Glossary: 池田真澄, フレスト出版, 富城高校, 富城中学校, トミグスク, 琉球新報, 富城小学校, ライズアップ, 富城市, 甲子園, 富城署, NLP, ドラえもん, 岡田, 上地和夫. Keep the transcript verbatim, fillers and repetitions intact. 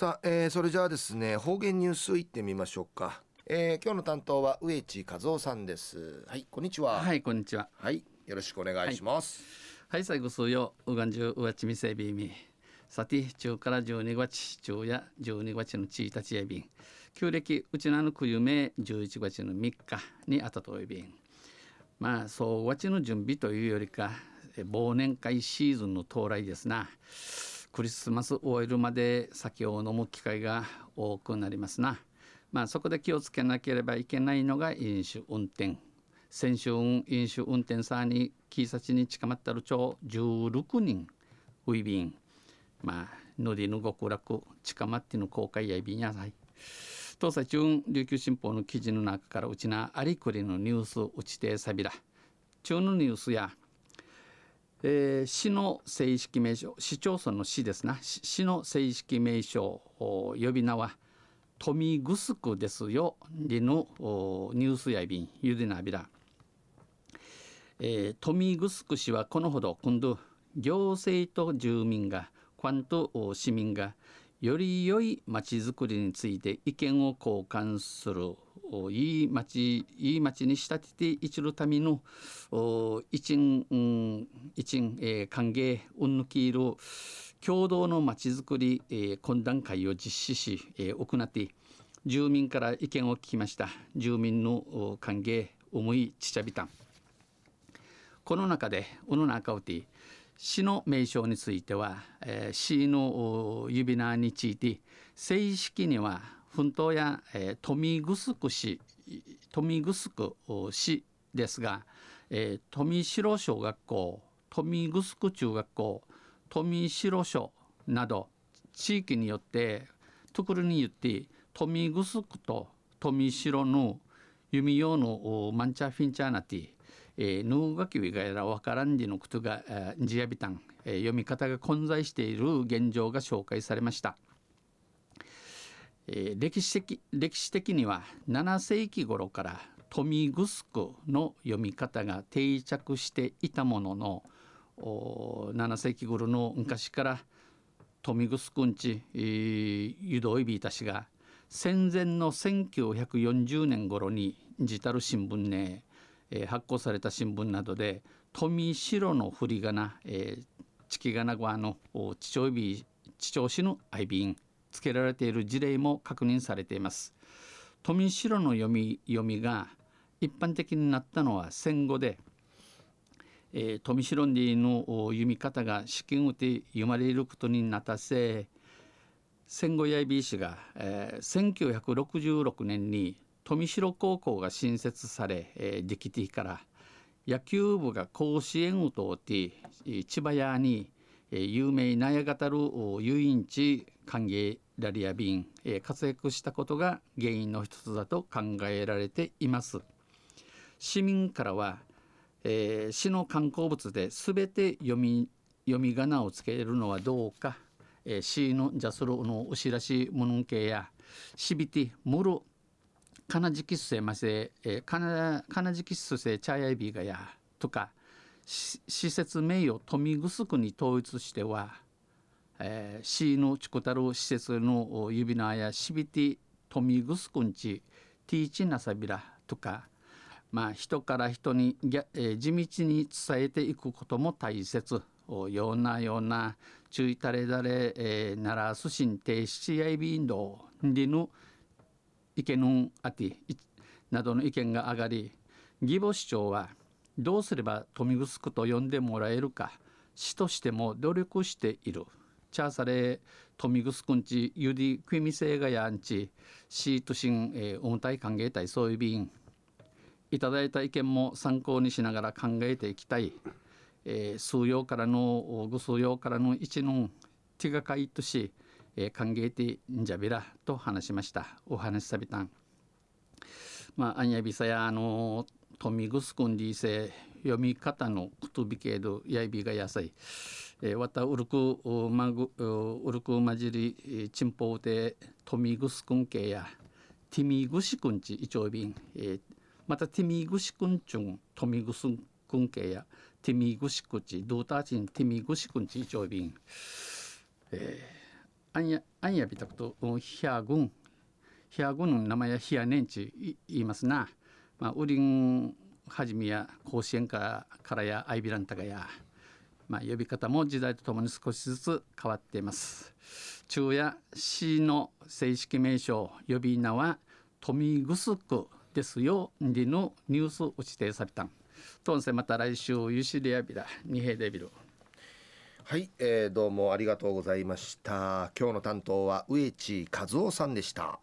さあ、えー、それじゃあですね、方言ニュースいってみましょうか。えー、今日の担当は上地和夫さんです。はい、こんにちは。はい、こんにちは。はい、よろしくお願いします。はい、はい、最後数曜うがんじゅうわちみせびみさて中からじゅうにがつ中やじゅうにがつのついたちやびん旧暦うちなのくゆめじゅういちがつのみっかにあたといびんまあそうわちの準備というよりか忘年会シーズンの到来ですな。クリスマス終えるまで酒を飲む機会が多くなりますな。まあ、そこで気をつけなければいけないのが飲酒運転。先週飲酒運転さに警察に捕まったるちょうじゅうろくにんウイビンまあぬりぬ極楽捕まっての公開やいびんやさい。当社中琉球新報の記事の中からうちなありくりのニュースうちてさびら中のニュースや、えー、市の正式名称市町村の市ですな市の正式名称呼び名はトミグスクですよりのニュースやいびんゆでなびら、えー、トミグスク氏はこのほど今度行政と住民がかんと市民がより良い町づくりについて意見を交換するいい町いい町に仕立てていちるための一員、うん、一員、えー、歓迎うんぬきいる共同のまちづくり、えー、懇談会を実施し、えー、行って住民から意見を聞きました。住民の歓迎思いちちゃびたんこの中でうの中うて市の名称については、えー、市の指名について正式には奮闘や、えー、富城市富城市ですが、えー、富城小学校富城中学校富城署など地域によってところによって富城と富城の弓用のマンチャフィンチャーナティヌーガキウイガエラわからんでのことがジヤビタン読み方が混在している現状が紹介されました。えー、歴史的歴史的にはななせいき頃から富城の読み方が定着していたもののななせいき頃の昔から富城んち湯道いびいたしが戦前のせんきゅうひゃくよんじゅうねん頃に自たる新聞ね、えー、発行された新聞などで富城の振り仮名、えー、チキガナゴアの地長いび地長氏のアイビンつけられている事例も確認されています。富城の読み読みが一般的になったのは戦後でえー、富城での読み方が資金をて読まれることになったせい戦後やいびい氏が、えー、せんきゅうひゃくろくじゅうろくねんに富城高校が新設され、えー、できてから野球部が甲子園を通って千葉屋に、えー、有名なやがたる遊園地歓迎ラリアビン、えー、活躍したことが原因の一つだと考えられています。市民からはえー、市の観光物で全て読み読み仮名をつけるのはどうか、えー、市のジャスロのお知らしものんけやしびてもろかなじきっせませ、えー、かなかなじきっせちゃやいびがやとか施設名誉富城に統一しては、えー、市のちこたる施設の指名やしびて富城んちティーチなさびらとかまあ、人から人に、えー、地道に伝えていくことも大切ようなような注意たれだれ、えー、ならすしんてしやいびんどりの意見あてなどの意見が上がり義母市長はどうすれば富城と呼んでもらえるか市としても努力しているチャーサレ富城んちゆりくいみせがやんち市都心、えー、音体歓迎隊そういびんいただいた意見も参考にしながら考えていきたい、えー、数曜からのご数曜からの一の手がかいとし、えー、歓迎てんじゃびらと話しました。お話しさびたんまあアンヤビサヤの富城んりせ読み方のことびけどやいびがやさい、えー、わたうるくまぐうるくまじりちんぽうて富城けやティミグシくんちいちょいびん、えーまたティミグシくんちゅんトミグスくんけやティミグシくちドーターチンティミグシくんちいちょいびん、えー、アンヤビタクとヒャーグンヒャーグンの名前やヒャーネンチ言いますな。まあ、ウリンはじめや甲子園からやアイビランタガや、まあ、呼び方も時代とともに少しずつ変わっています。昼夜市の正式名称呼び名はトミグスクですよりのニュースを指定されたんとんせ。また来週ユシリアビラニヘデビル。はい、えー、どうもありがとうございました。今日の担当は上地和夫さんでした。